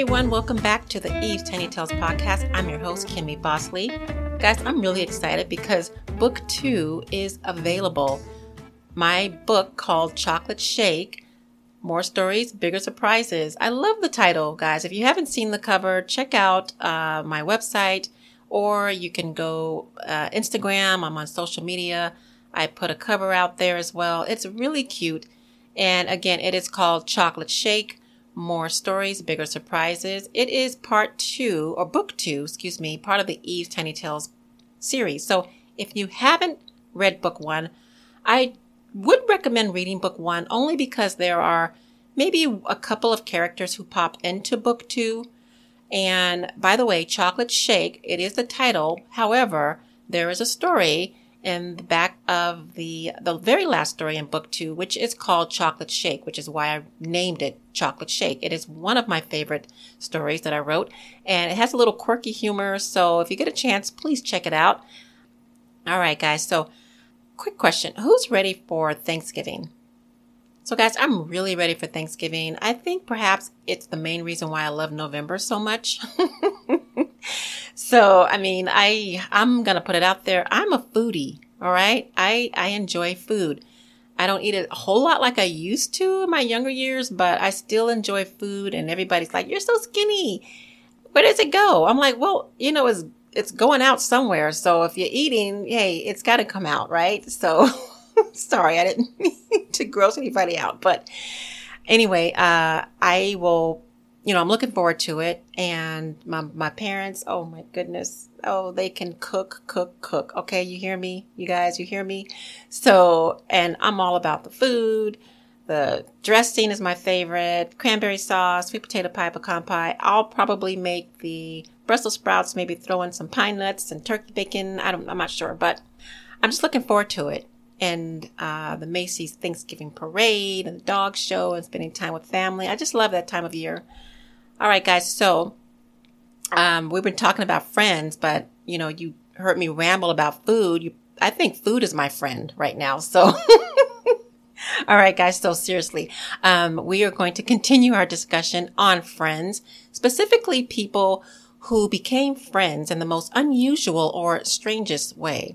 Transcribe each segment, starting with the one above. everyone. Welcome back to the Eve's Tiny Tales podcast. I'm your host, Kimmy Bosley. Guys, I'm really excited because book 2 is available. My book called Chocolate Shake, More Stories, Bigger Surprises. I love the title, guys. If you haven't seen the cover, check out my website, or you can go Instagram. I'm on social media. I put a cover out there as well. It's really cute. And again, it is called Chocolate Shake, More Stories, Bigger Surprises. It is book two, part of the Eve's Tiny Tales series. So if you haven't read book 1, I would recommend reading book 1 only because there are maybe a couple of characters who pop into book 2. And by the way, Chocolate Shake, it is the title. However, there is a story in the back of the very last story in book 2, which is called Chocolate Shake, which is why I named it Chocolate Shake. It is one of my favorite stories that I wrote, and it has a little quirky humor. So if you get a chance, please check it out. All right, guys. So quick question. Who's ready for Thanksgiving? So guys, I'm really ready for Thanksgiving. I think perhaps it's the main reason why I love November so much. So, I mean, I'm going to put it out there. I'm a foodie, all right? I enjoy food. I don't eat a whole lot like I used to in my younger years, but I still enjoy food. And everybody's like, you're so skinny. Where does it go? I'm like, well, you know, it's going out somewhere. So if you're eating, hey, it's got to come out, right? So sorry, I didn't mean to gross anybody out. But anyway, I will... You know, I'm looking forward to it. And my parents, oh my goodness. Oh, they can cook. Okay. You hear me? You guys, you hear me? So, and I'm all about the food. The dressing is my favorite. Cranberry sauce, sweet potato pie, pecan pie. I'll probably make the Brussels sprouts, maybe throw in some pine nuts and turkey bacon. I'm not sure, but I'm just looking forward to it. And the Macy's Thanksgiving Parade and the dog show and spending time with family. I just love that time of year. All right, guys. So we've been talking about friends, but, you know, you heard me ramble about food. I think food is my friend right now. So all right, guys. So seriously, we are going to continue our discussion on friends, specifically people who became friends in the most unusual or strangest way.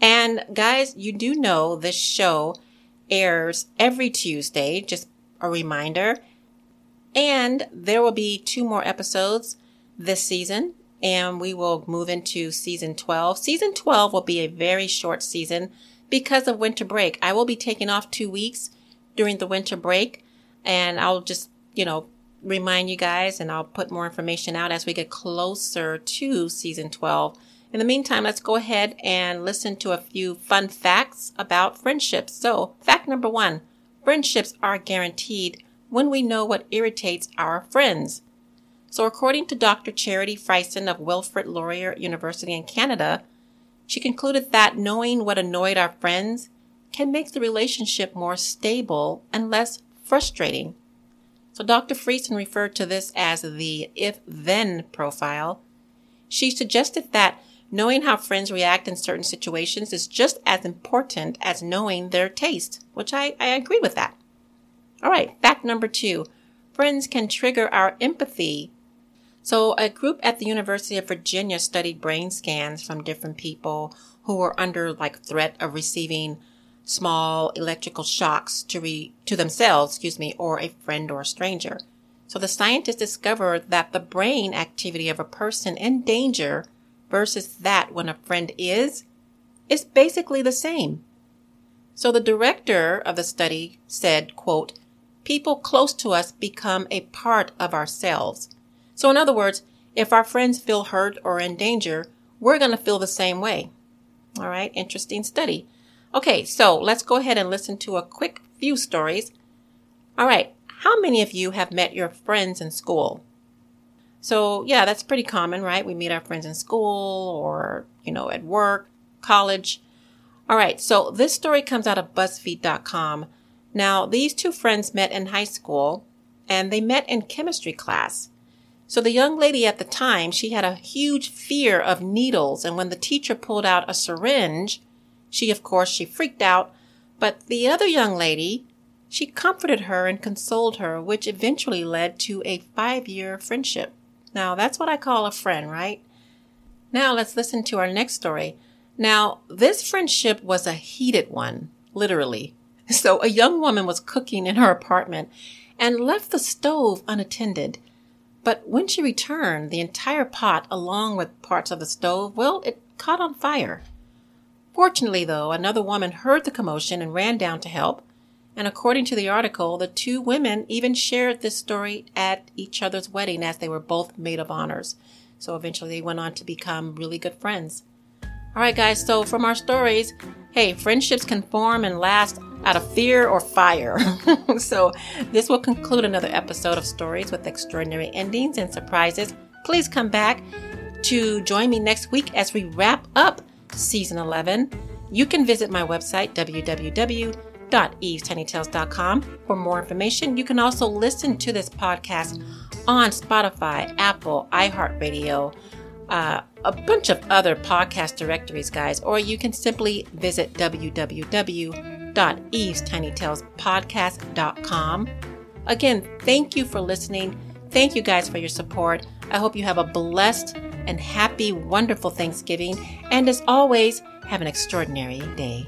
And guys, you do know this show airs every Tuesday, just a reminder. And there will be 2 more episodes this season, and we will move into season 12. Season 12 will be a very short season because of winter break. I will be taking off 2 weeks during the winter break, and I'll just, you know, remind you guys, and I'll put more information out as we get closer to season 12. In the meantime, let's go ahead and listen to a few fun facts about friendships. So, fact number 1, friendships are guaranteed when we know what irritates our friends. So, according to Dr. Charity Friesen of Wilfrid Laurier University in Canada, she concluded that knowing what annoyed our friends can make the relationship more stable and less frustrating. So, Dr. Friesen referred to this as the if-then profile. She suggested that knowing how friends react in certain situations is just as important as knowing their taste, which I agree with that. All right, fact number 2, friends can trigger our empathy. So a group at the University of Virginia studied brain scans from different people who were under like threat of receiving small electrical shocks to themselves, or a friend or a stranger. So the scientists discovered that the brain activity of a person in danger versus that when a friend is basically the same. So the director of the study said, quote, people close to us become a part of ourselves. So in other words, if our friends feel hurt or in danger, we're going to feel the same way. All right. Interesting study. Okay. So let's go ahead and listen to a quick few stories. All right. How many of you have met your friends in school? So, yeah, that's pretty common, right? We meet our friends in school or, you know, at work, college. All right, so this story comes out of BuzzFeed.com. Now, these 2 friends met in high school, and they met in chemistry class. So the young lady at the time, she had a huge fear of needles, and when the teacher pulled out a syringe, she freaked out. But the other young lady, She comforted her and consoled her, which eventually led to a 5-year friendship. Now, that's what I call a friend, right? Now, let's listen to our next story. Now, this friendship was a heated one, literally. So, a young woman was cooking in her apartment and left the stove unattended. But when she returned, the entire pot, along with parts of the stove, well, it caught on fire. Fortunately, though, another woman heard the commotion and ran down to help. And according to the article, the two women even shared this story at each other's wedding as they were both maid of honors. So eventually they went on to become really good friends. All right, guys, so from our stories, hey, friendships can form and last out of fear or fire. So this will conclude another episode of Stories with Extraordinary Endings and Surprises. Please come back to join me next week as we wrap up Season 11. You can visit my website, www.evestinytales.com, for more information. You can also listen to this podcast on Spotify, Apple, iHeartRadio, a bunch of other podcast directories, guys, or you can simply visit www.evestinytalespodcast.com. Again, thank you for listening. Thank you guys for your support. I hope you have a blessed and happy, wonderful Thanksgiving. And as always, have an extraordinary day.